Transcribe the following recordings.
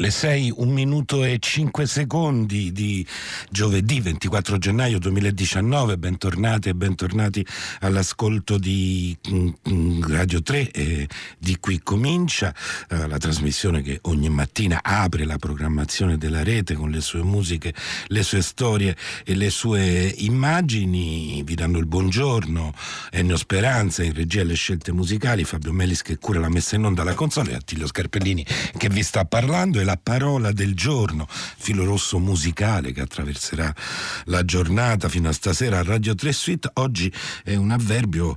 Le 6:05 di giovedì 24 gennaio 2019, bentornate e bentornati all'ascolto di Radio 3 di Qui Comincia, la trasmissione che ogni mattina apre la programmazione della rete con le sue musiche, le sue storie e le sue immagini. Vi danno il buongiorno Ennio Speranza in regia alle scelte musicali, Fabio Melis che cura la messa in onda alla console e Attilio Scarpellini che vi sta parlando. E la parola del giorno, filo rosso musicale che attraverserà la giornata fino a stasera a Radio 3 Suite, oggi è un avverbio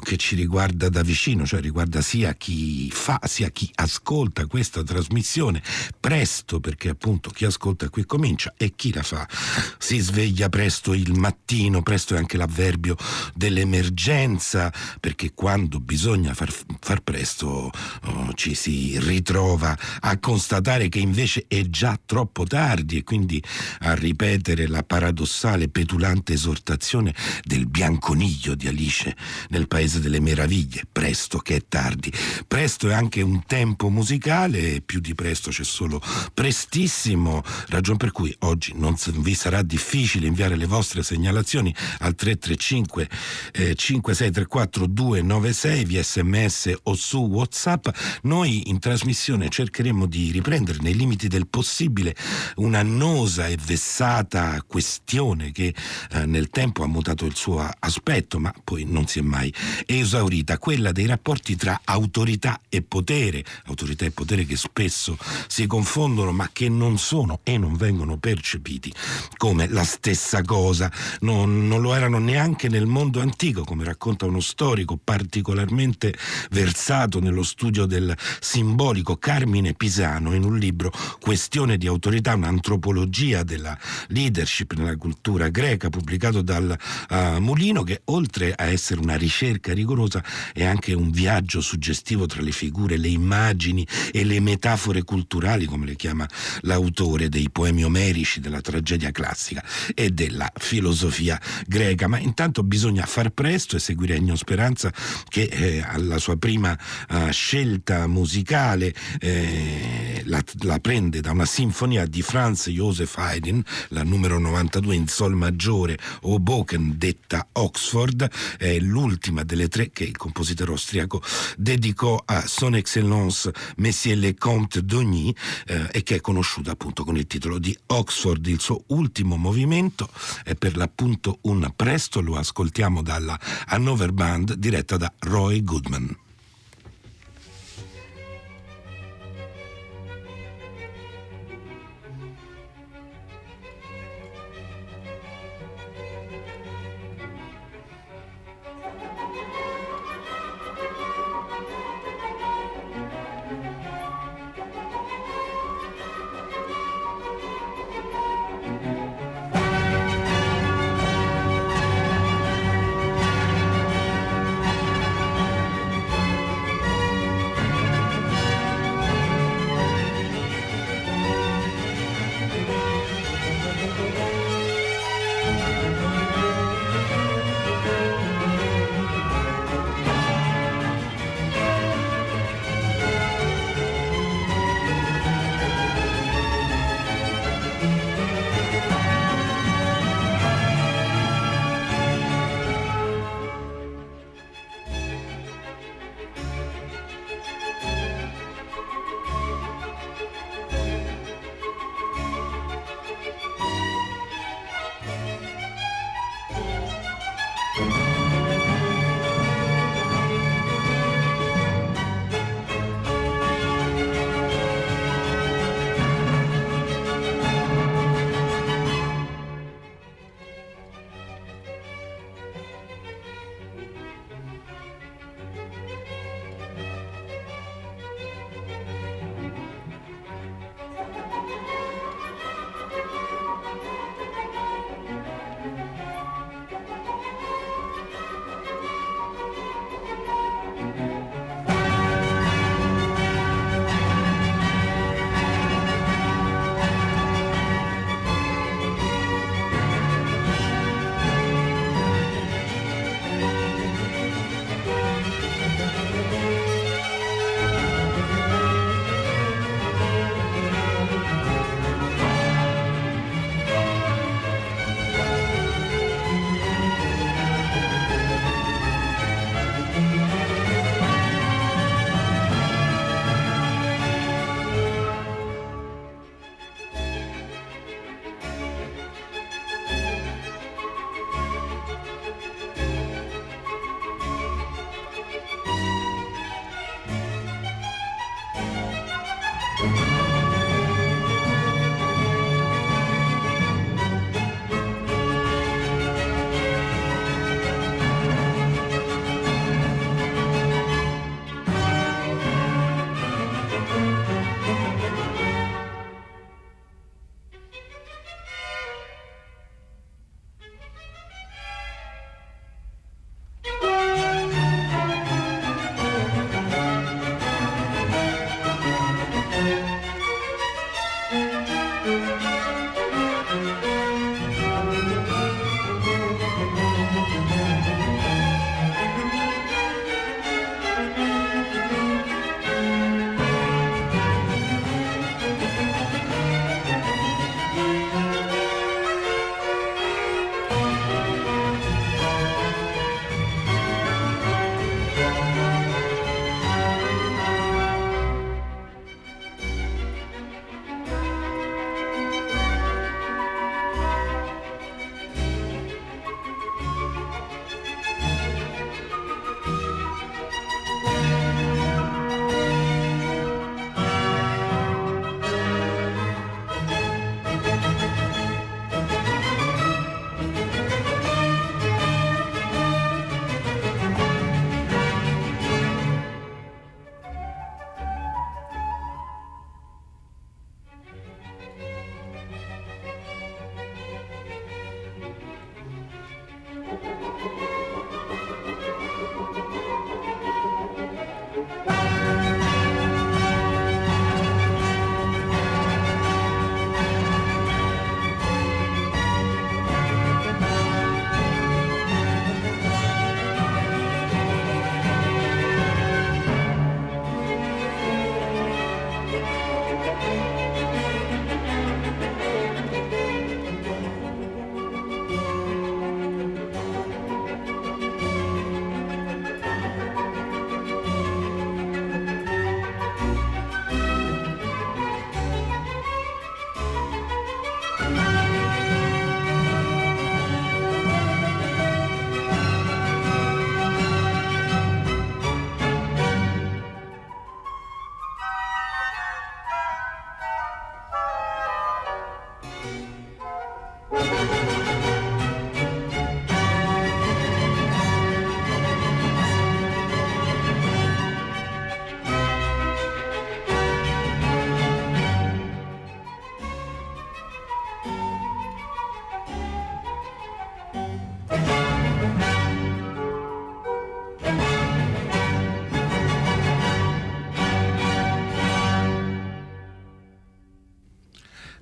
che ci riguarda da vicino, cioè riguarda sia chi fa sia chi ascolta questa trasmissione presto, perché appunto chi ascolta Qui Comincia e chi la fa si sveglia presto il mattino. Presto è anche l'avverbio dell'emergenza, perché quando bisogna far presto ci si ritrova a constatare che invece è già troppo tardi, e quindi a ripetere la paradossale petulante esortazione del Bianconiglio di Alice nel Paese delle Meraviglie: presto che è tardi. Presto è anche un tempo musicale, più di presto c'è solo prestissimo, ragion per cui oggi non vi sarà difficile inviare le vostre segnalazioni al 335 5634 296 via SMS o su WhatsApp. Noi in trasmissione cercheremo di riprendere nei limiti del possibile un'annosa e vessata questione che nel tempo ha mutato il suo aspetto ma poi non si è mai esaurita, quella dei rapporti tra autorità e potere che spesso si confondono ma che non sono e non vengono percepiti come la stessa cosa. Non lo erano neanche nel mondo antico, come racconta uno storico particolarmente versato nello studio del simbolico Carmine Pisano in un libro, Questione di autorità, un'antropologia della leadership nella cultura greca, pubblicato dal Mulino, che oltre a essere una ricerca rigorosa è anche un viaggio suggestivo tra le figure, le immagini e le metafore culturali, come le chiama l'autore, dei poemi omerici, della tragedia classica e della filosofia greca. Ma intanto bisogna far presto e seguire Ennio Speranza che alla sua prima scelta musicale la prende da una sinfonia di Franz Josef Haydn, la numero 92 in sol maggiore, Hoboken, detta Oxford, è l'ultima delle tre che il compositore austriaco dedicò a Son Excellence Monsieur le Comte d'Ogny e che è conosciuta appunto con il titolo di Oxford. Il suo ultimo movimento è per l'appunto un presto, lo ascoltiamo dalla Hannover Band diretta da Roy Goodman.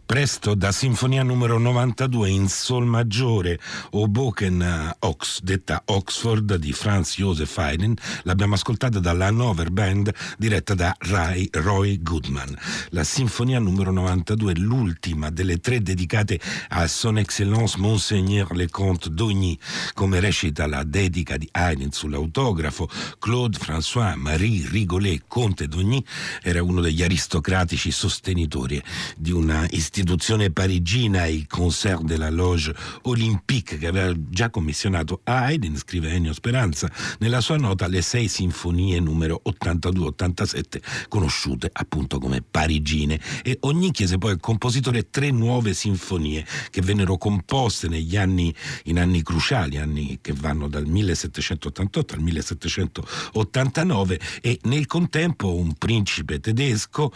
Presto da Sinfonia numero 92 in Sol maggiore, Hoboken Ox, detta Oxford, di Franz Josef Haydn. L'abbiamo ascoltata dalla Hannover Band diretta da Roy Goodman. La Sinfonia numero 92 è l'ultima delle tre dedicate a Son Excellence Monseigneur le Comte d'Ogny, come recita la dedica di Haydn sull'autografo. Claude François Marie Rigolet, Conte d'Ogny, era uno degli aristocratici sostenitori di una istituzione parigina, il Concert de la Loge Olympique, che aveva già commissionato Haydn, scrive Ennio Speranza nella sua nota, le 6 sinfonie numero 82-87, conosciute appunto come parigine. E Ogny chiese poi al compositore 3 nuove sinfonie che vennero composte negli anni, in anni cruciali, anni che vanno dal 1788 al 1789, e nel contempo un principe tedesco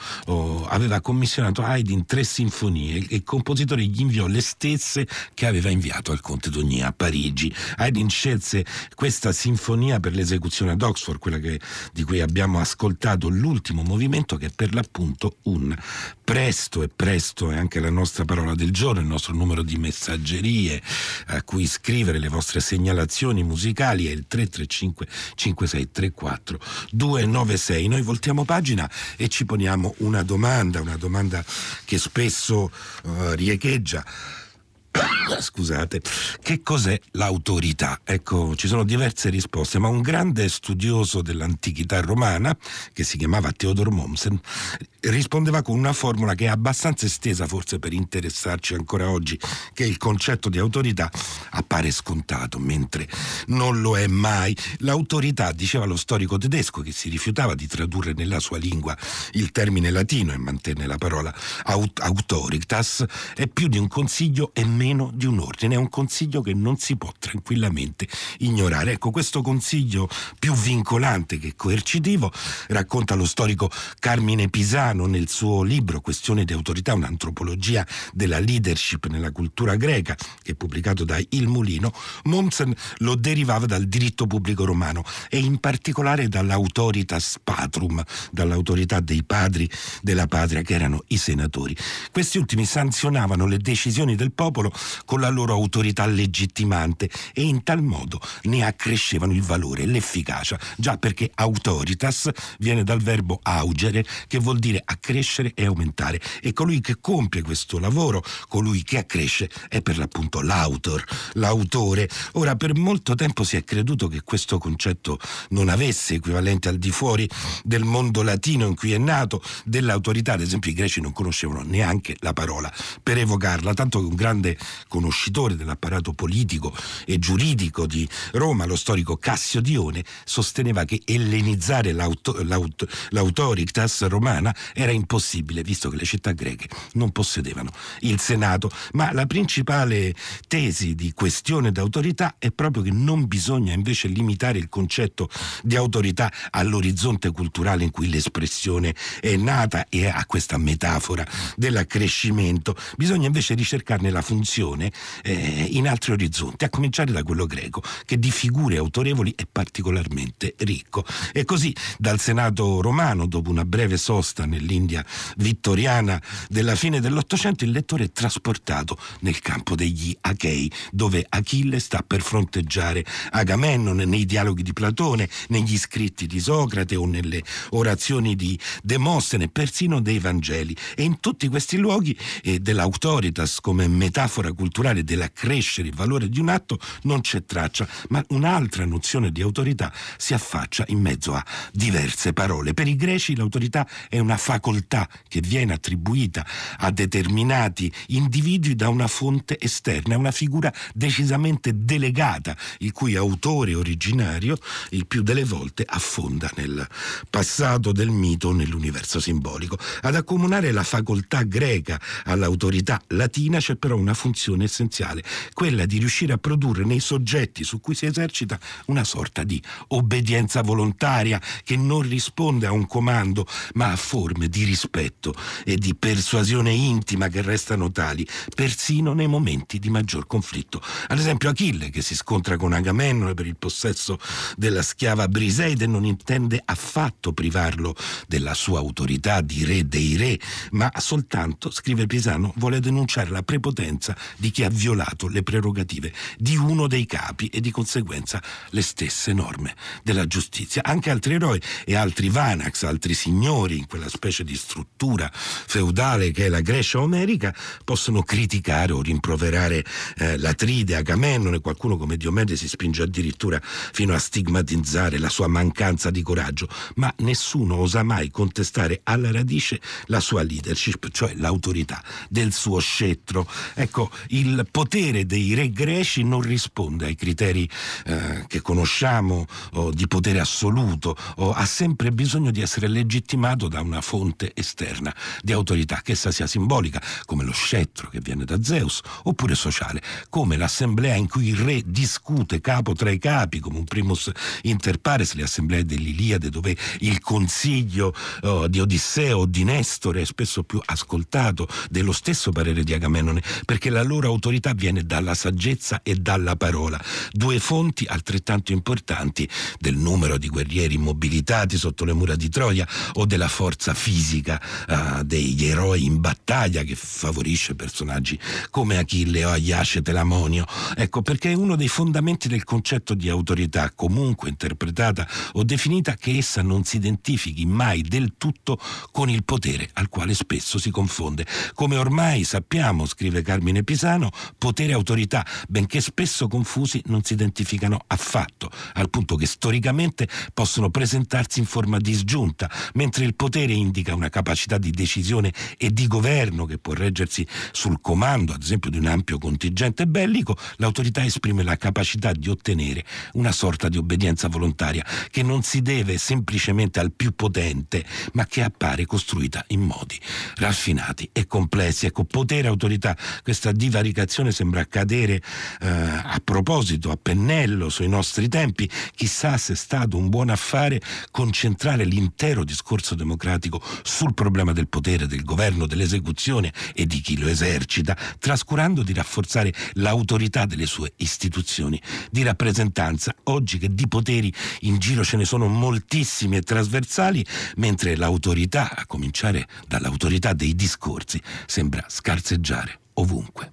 aveva commissionato Haydn 3 sinfonie e il compositore gli inviò le stesse che aveva inviato al Conte d'Ogny a Parigi. Haydn scelse questa sinfonia per l'esecuzione ad Oxford, quella di cui abbiamo ascoltato l'ultimo movimento, che è per l'appunto un presto. E presto è anche la nostra parola del giorno, il nostro numero di messaggerie a cui scrivere le vostre segnalazioni musicali è il 335 5634 296. Noi voltiamo pagina e ci poniamo una domanda che spesso riecheggia. Scusate, che cos'è l'autorità? Ecco, ci sono diverse risposte, ma un grande studioso dell'antichità romana, che si chiamava Theodor Mommsen, rispondeva con una formula che è abbastanza estesa forse per interessarci ancora oggi, che il concetto di autorità appare scontato mentre non lo è mai. L'autorità, diceva lo storico tedesco, che si rifiutava di tradurre nella sua lingua il termine latino e mantenne la parola autoritas, è più di un consiglio e meno di un ordine, è un consiglio che non si può tranquillamente ignorare. Ecco, questo consiglio più vincolante che coercitivo, racconta lo storico Carmine Pisano nel suo libro Questione di autorità, un'antropologia della leadership nella cultura greca, che è pubblicato da Il Mulino, Mommsen lo derivava dal diritto pubblico romano e in particolare dall'autoritas patrum, dall'autorità dei padri della patria, che erano i senatori. Questi ultimi sanzionavano le decisioni del popolo con la loro autorità legittimante e in tal modo ne accrescevano il valore e l'efficacia, già perché autoritas viene dal verbo augere, che vuol dire accrescere e aumentare, e colui che compie questo lavoro, colui che accresce, è per l'appunto l'autore. Ora, per molto tempo si è creduto che questo concetto non avesse equivalente al di fuori del mondo latino in cui è nato, dell'autorità. Ad esempio, i greci non conoscevano neanche la parola per evocarla, tanto che un grande conoscitore dell'apparato politico e giuridico di Roma, lo storico Cassio Dione, sosteneva che ellenizzare l'autoritas romana era impossibile, visto che le città greche non possedevano il Senato. Ma la principale tesi di Questione d'autorità è proprio che non bisogna invece limitare il concetto di autorità all'orizzonte culturale in cui l'espressione è nata e a questa metafora dell'accrescimento. Bisogna invece ricercarne la funzione in altri orizzonti, a cominciare da quello greco, che di figure autorevoli è particolarmente ricco. E così dal Senato romano, dopo una breve sosta nell'India vittoriana della fine dell'Ottocento, il lettore è trasportato nel campo degli Achei, dove Achille sta per fronteggiare Agamennone, nei dialoghi di Platone, negli scritti di Socrate o nelle orazioni di Demostene, persino dei Vangeli. E in tutti questi luoghi dell'autoritas come metafora culturale culturale dell'accrescere il valore di un atto non c'è traccia, ma un'altra nozione di autorità si affaccia in mezzo a diverse parole. Per i greci l'autorità è una facoltà che viene attribuita a determinati individui da una fonte esterna, è una figura decisamente delegata, il cui autore originario il più delle volte affonda nel passato del mito o nell'universo simbolico. Ad accomunare la facoltà greca all'autorità latina c'è però una funzione essenziale, quella di riuscire a produrre nei soggetti su cui si esercita una sorta di obbedienza volontaria che non risponde a un comando ma a forme di rispetto e di persuasione intima che restano tali persino nei momenti di maggior conflitto. Ad esempio Achille, che si scontra con Agamennone per il possesso della schiava Briseide, non intende affatto privarlo della sua autorità di re dei re, ma soltanto, scrive Pisano, vuole denunciare la prepotenza di chi ha violato le prerogative di uno dei capi e di conseguenza le stesse norme della giustizia. Anche altri eroi e altri vanax, altri signori in quella specie di struttura feudale che è la Grecia omerica, possono criticare o rimproverare l'Atride, Agamennone. Qualcuno come Diomede si spinge addirittura fino a stigmatizzare la sua mancanza di coraggio, ma nessuno osa mai contestare alla radice la sua leadership, cioè l'autorità del suo scettro. Ecco, il potere dei re greci non risponde ai criteri che conosciamo di potere assoluto, ha sempre bisogno di essere legittimato da una fonte esterna di autorità, che essa sia simbolica, come lo scettro che viene da Zeus, oppure sociale, come l'assemblea in cui il re discute capo tra i capi, come un primus inter pares, le assemblee dell'Iliade dove il consiglio di Odisseo o di Nestore è spesso più ascoltato dello stesso parere di Agamennone, perché la loro autorità viene dalla saggezza e dalla parola, due fonti altrettanto importanti del numero di guerrieri mobilitati sotto le mura di Troia o della forza fisica degli eroi in battaglia, che favorisce personaggi come Achille o Aiace Telamonio. Ecco perché è uno dei fondamenti del concetto di autorità, comunque interpretata o definita, che essa non si identifichi mai del tutto con il potere, al quale spesso si confonde. Come ormai sappiamo, scrive Carmine Pisano, potere e autorità, benché spesso confusi, non si identificano affatto, al punto che storicamente possono presentarsi in forma disgiunta. Mentre il potere indica una capacità di decisione e di governo che può reggersi sul comando, ad esempio, di un ampio contingente bellico, l'autorità esprime la capacità di ottenere una sorta di obbedienza volontaria che non si deve semplicemente al più potente, ma che appare costruita in modi raffinati e complessi. Ecco, potere e autorità, questa divaricazione sembra accadere a proposito, a pennello, sui nostri tempi. Chissà se è stato un buon affare concentrare l'intero discorso democratico sul problema del potere, del governo, dell'esecuzione e di chi lo esercita, trascurando di rafforzare l'autorità delle sue istituzioni di rappresentanza. Oggi che di poteri in giro ce ne sono moltissimi e trasversali, mentre l'autorità, a cominciare dall'autorità dei discorsi, sembra scarseggiare ovunque.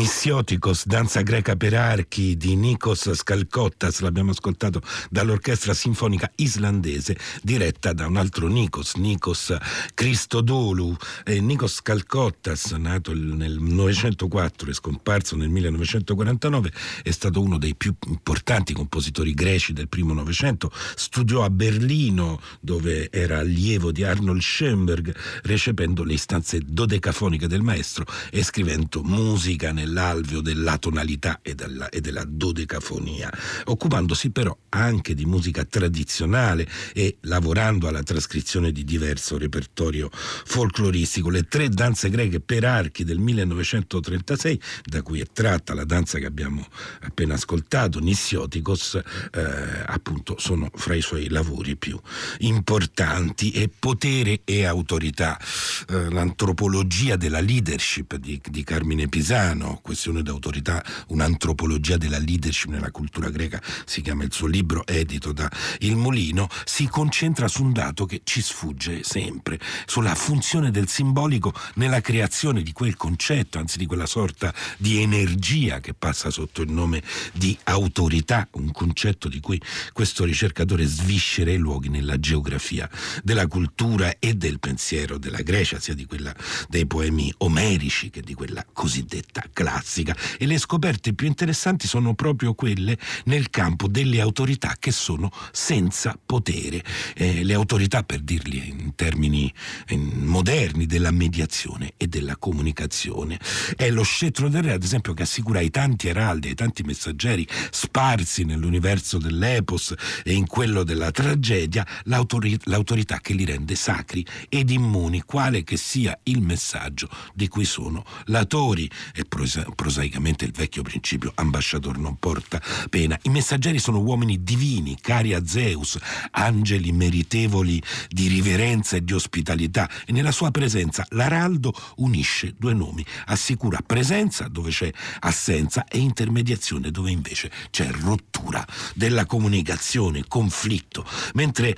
Missiotikos, danza greca per archi di Nikos Skalkottas, l'abbiamo ascoltato dall'orchestra sinfonica islandese diretta da un altro Nikos, Nikos Christodoulou. Nikos Skalkottas, nato nel 1904 e scomparso nel 1949, è stato uno dei più importanti compositori greci del primo Novecento. Studiò a Berlino, dove era allievo di Arnold Schoenberg, recependo le istanze dodecafoniche del maestro e scrivendo musica nell'alveo della tonalità e della dodecafonia, occupandosi però anche di musica tradizionale e lavorando alla trascrizione di diverso repertorio folcloristico. Le tre danze greche per archi del 1936, da cui è tratta la danza che abbiamo appena ascoltato, Nissiotikos, appunto sono fra i suoi lavori più importanti. E Potere e autorità, l'antropologia della leadership di Carmine Pisano, Questione di autorità, un'antropologia della leadership nella cultura greca, si chiama il suo libro, edito da Il Mulino, si concentra su un dato che ci sfugge sempre, sulla funzione del simbolico nella creazione di quel concetto, anzi di quella sorta di energia che passa sotto il nome di autorità, un concetto di cui questo ricercatore sviscera i luoghi nella geografia della cultura e del pensiero della Grecia, sia di quella dei poemi omerici che di quella cosiddetta classica. E le scoperte più interessanti sono proprio quelle nel campo delle autorità che sono senza potere, le autorità, per dirli in termini moderni, della mediazione e della comunicazione. È lo scettro del re, ad esempio, che assicura ai tanti eraldi, ai tanti messaggeri sparsi nell'universo dell'epos e in quello della tragedia l'autorità che li rende sacri ed immuni, quale che sia il messaggio di cui sono latori. È prosaicamente il vecchio principio ambasciator non porta pena. I messaggeri sono uomini divini, cari a Zeus, angeli meritevoli di riverenza e di ospitalità, e nella sua presenza l'araldo unisce due nomi, assicura presenza dove c'è assenza e intermediazione dove invece c'è rottura della comunicazione, conflitto, mentre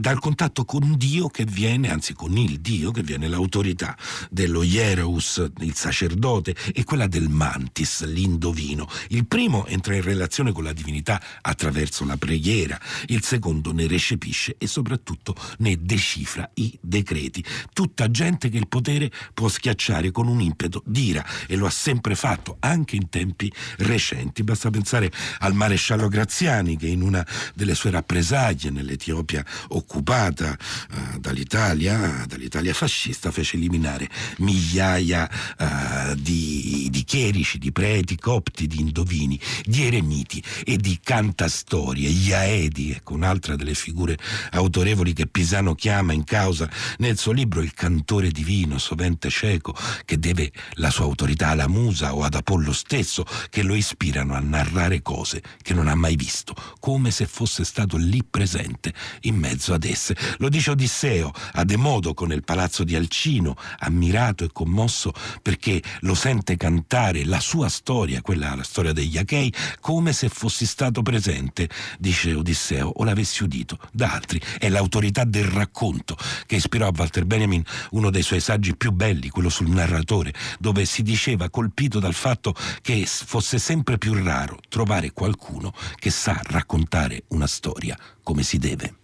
dal contatto con Dio che viene, anzi con il Dio che viene, l'autorità dello Hieros, il sacerdote, e quella del Mantis, l'indovino. Il primo entra in relazione con la divinità attraverso la preghiera, il secondo ne recepisce e soprattutto ne decifra i decreti. Tutta gente che il potere può schiacciare con un impeto d'ira, e lo ha sempre fatto anche in tempi recenti. Basta pensare al maresciallo Graziani, che in una delle sue rappresaglie nell'Etiopia occupata dall'Italia fascista, fece eliminare migliaia di chierici, di preti copti, di indovini, di eremiti e di cantastorie. Gli aedi, ecco un'altra delle figure autorevoli che Pisano chiama in causa nel suo libro, il cantore divino, sovente cieco, che deve la sua autorità alla musa o ad Apollo stesso, che lo ispirano a narrare cose che non ha mai visto, come se fosse stato lì presente in mezzo ad esse. Lo dice Odisseo ad Emodoco nel palazzo di Alcino, ammirato e commosso perché lo sente cantare la sua storia, quella la storia degli Achei, come se fossi stato presente, dice Odisseo, o l'avessi udito da altri. È l'autorità del racconto che ispirò a Walter Benjamin uno dei suoi saggi più belli, quello sul narratore, dove si diceva, colpito dal fatto che fosse sempre più raro trovare qualcuno che sa raccontare una storia come si deve.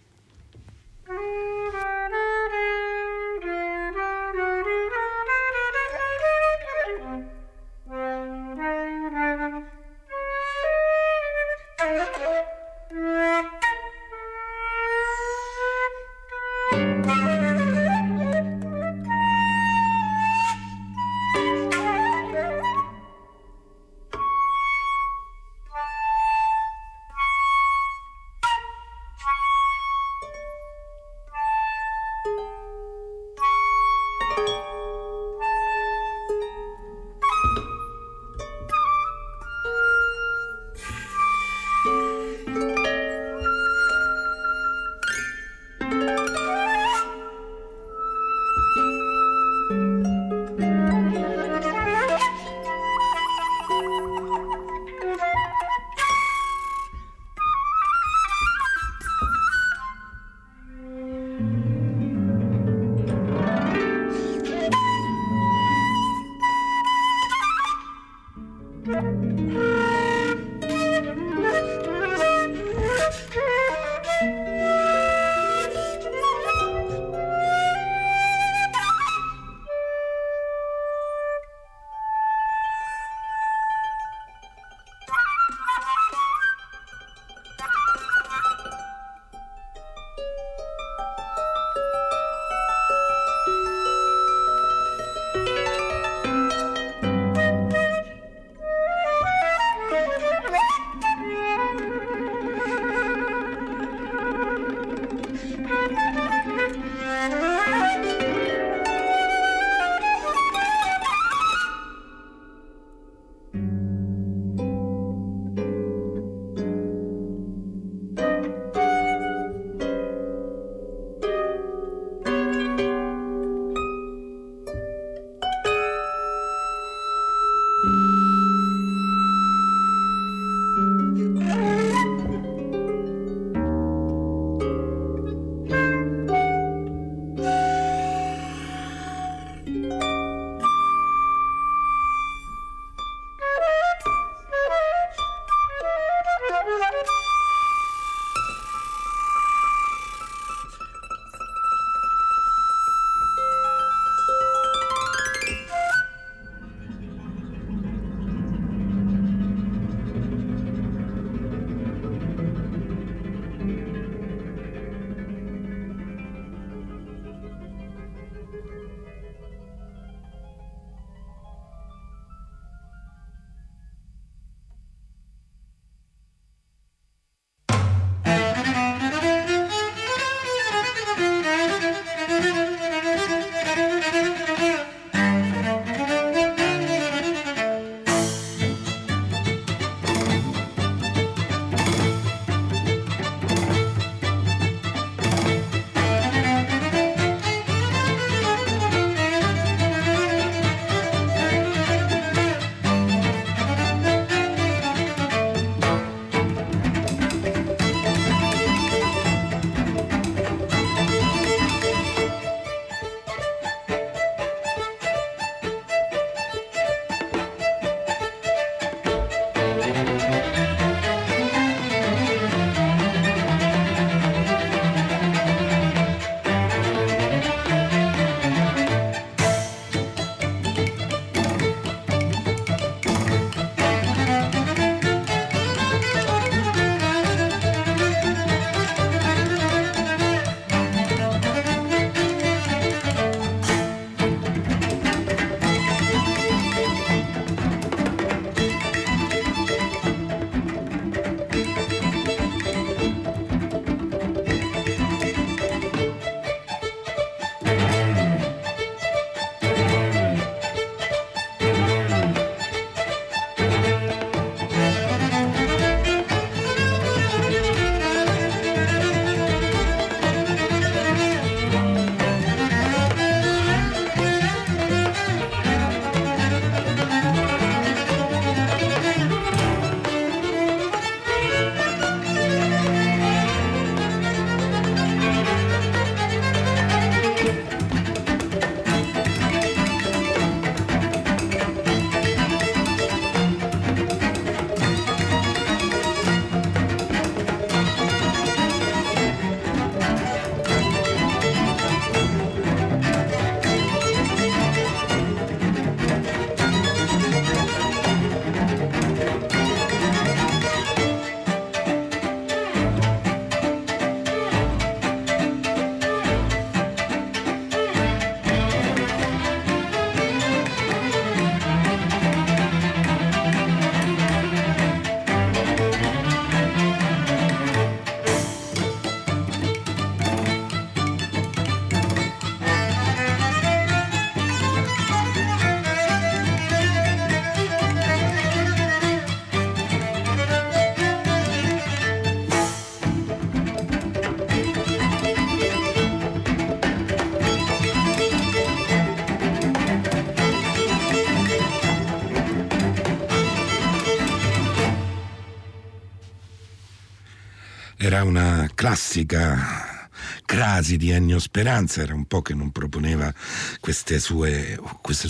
Era una classica crasi di Ennio Speranza, era un po' che non proponeva queste sue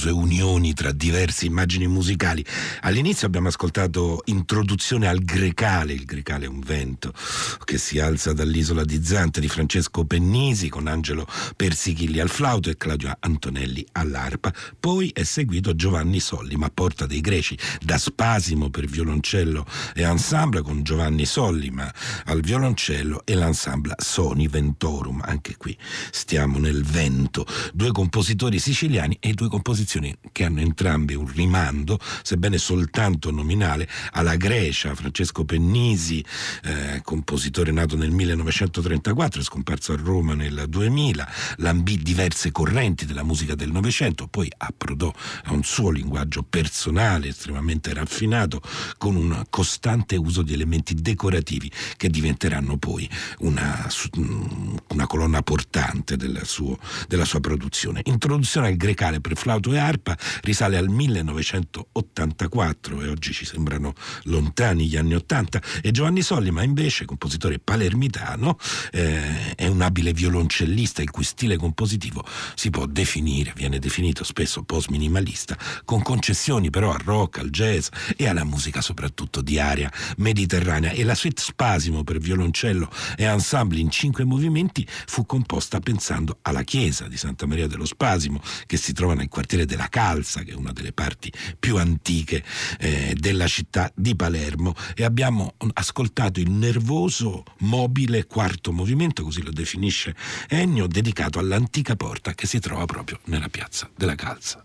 unioni tra diverse immagini musicali. All'inizio abbiamo ascoltato Introduzione al Grecale. Il Grecale è un vento che si alza dall'isola di Zante di Francesco Pennisi, con Angelo Persichilli al flauto e Claudio Antonelli all'arpa. Poi è seguito Giovanni Sollima, Porta dei Greci, da Spasimo per violoncello e ensemble, con Giovanni Sollima al violoncello e l'ensemble Soni Ventorum. Anche qui stiamo nel vento. Due compositori siciliani e due composizioni che hanno entrambi un rimando, sebbene soltanto nominale, alla Grecia. Francesco Pennisi, compositore nato nel 1934, scomparso a Roma nel 2000, lambì diverse correnti della musica del Novecento, poi approdò a un suo linguaggio personale estremamente raffinato, con un costante uso di elementi decorativi che diventeranno poi una colonna portante della sua produzione. Introduzione al Grecale per flauto e arpa risale al 1984, e oggi ci sembrano lontani gli anni 80, e Giovanni Sollima invece, compositore palermitano, è un abile violoncellista il cui stile compositivo viene definito spesso post-minimalista, con concessioni però al rock, al jazz e alla musica soprattutto di area mediterranea. E la suite Spasimo per violoncello e ensemble in 5 movimenti fu composta pensando alla chiesa di Santa Maria dello Spasimo, che si trova nel quartiere della Calza, che è una delle parti più antiche della città di Palermo. E abbiamo ascoltato il nervoso mobile quarto movimento, così lo definisce Ennio, dedicato all'antica porta che si trova proprio nella piazza della Calza.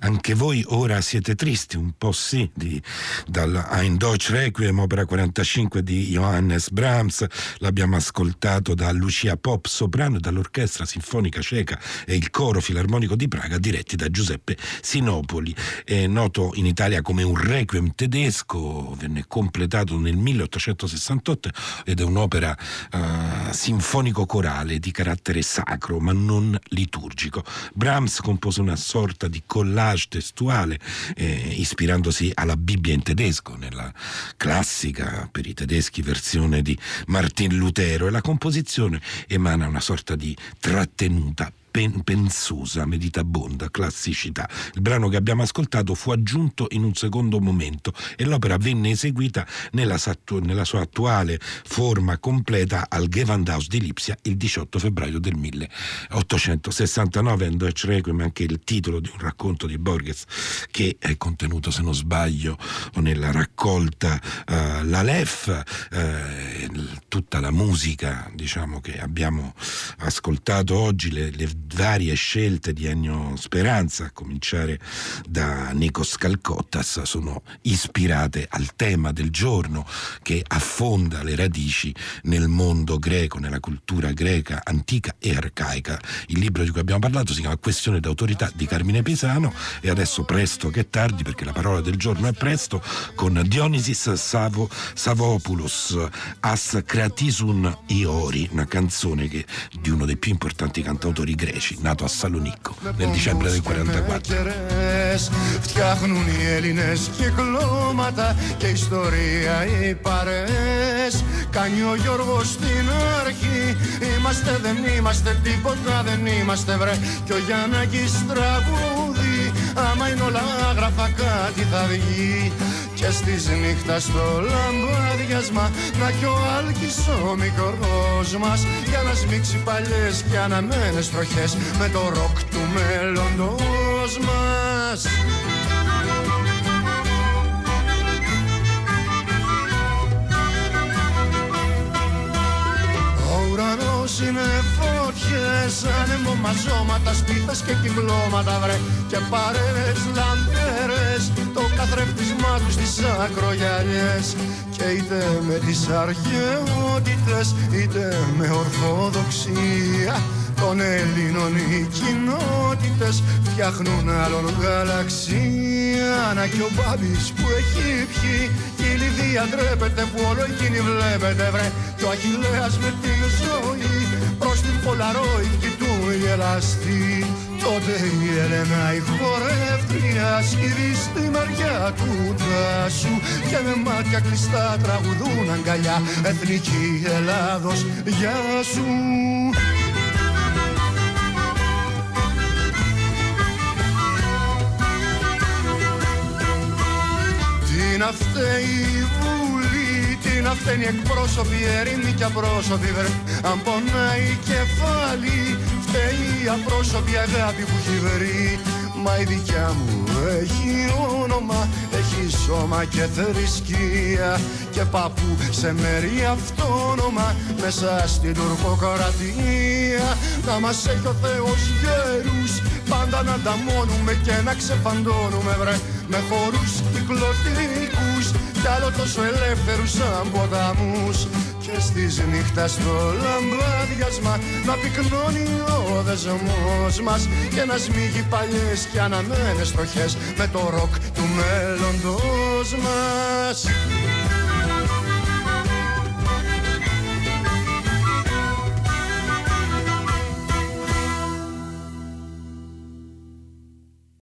Anche voi ora siete tristi, un po' sì, dal Ein Deutsch Requiem, opera 45 di Johannes Brahms. L'abbiamo ascoltato da Lucia Pop, soprano, dall'Orchestra Sinfonica Ceca e il Coro Filarmonico di Praga, diretti da Giuseppe Sinopoli. È noto in Italia come un Requiem tedesco, venne completato nel 1868 ed è un'opera sinfonico-corale di carattere sacro ma non liturgico. Brahms compose una sorta di collage testuale, ispirandosi alla Bibbia in tedesco, nella classica per i tedeschi versione di Martin Lutero, e la composizione emana una sorta di trattenuta, pensosa, meditabonda classicità. Il brano che abbiamo ascoltato fu aggiunto in un secondo momento e l'opera venne eseguita nella sua attuale forma completa al Gewandhaus di Lipsia il 18 febbraio del 1869. Ein Deutsch Requiem è anche il titolo di un racconto di Borges che è contenuto, se non sbaglio, nella raccolta l'Aleph. Tutta la musica, diciamo, che abbiamo ascoltato oggi, le varie scelte di Ennio Speranza, a cominciare da Nikos Skalkottas, sono ispirate al tema del giorno che affonda le radici nel mondo greco, nella cultura greca antica e arcaica. Il libro di cui abbiamo parlato si chiama Questione di autorità di Carmine Pisano, e adesso, presto che tardi, perché la parola del giorno è presto, con Dionisis Savvopoulos, As Cratisun Iori, una canzone di uno dei più importanti cantautori greci, nato a Salonicco nel dicembre del 1944. Άμα είναι όλα άγραφα κάτι θα βγει και στις νύχτα στο λαμπάδιασμα να κι ο Άλκης ο μικρός μας για να σμίξει παλιές και αναμένες τροχές με το ροκ του μέλλοντος μας. Ουρανός είναι φωτιές, ανεμομαζώματα, σπίθες και κυκλώματα βρε και παρέες λαμπέρες, το καθρέφτισμά τους στις ακρογιαλιές και είτε με τις αρχαιότητες είτε με ορθοδοξία των Ελλήνων οι κοινότητες φτιάχνουν άλλον γαλαξία. Να κι ο Μπάμπης που έχει πιει κι η Λιδία ντρέπεται που όλο εκείνη βλέπετε βρε κι ο Αχιλλέας με την ζωή προς την Polaroid του γελαστή. Τότε η Ελένα η χορεύτρια σκύβει στη μεριά του Τάσου και με μάτια κλειστά τραγουδούν αγκαλιά Εθνική Ελλάδος γεια σου. Τι να φταίει η Βουλή, τι να φταίνει εκπρόσωποι, ερήμοι και απρόσωποι βρε, αν πονάει κεφάλι, φταίει η απρόσωπη αγάπη που έχει βρει. Μα η δικιά μου έχει όνομα, έχει σώμα και θρησκεία και παππού σε μέρη αυτόνομα μέσα στην τουρκοκρατία. Να μας έχει ο Θεός γέρους, πάντα να ανταμώνουμε και να ξεφαντώνουμε βρε, με χορούς κυκλωτικούς κι άλλο τόσο ελεύθερους σαν ποταμούς και στις νύχτας στο λαμπάδιασμα να πυκνώνει ο δεσμός μας και να σμίγει παλιές και αναμένες τροχές με το ροκ του μέλλοντος μας.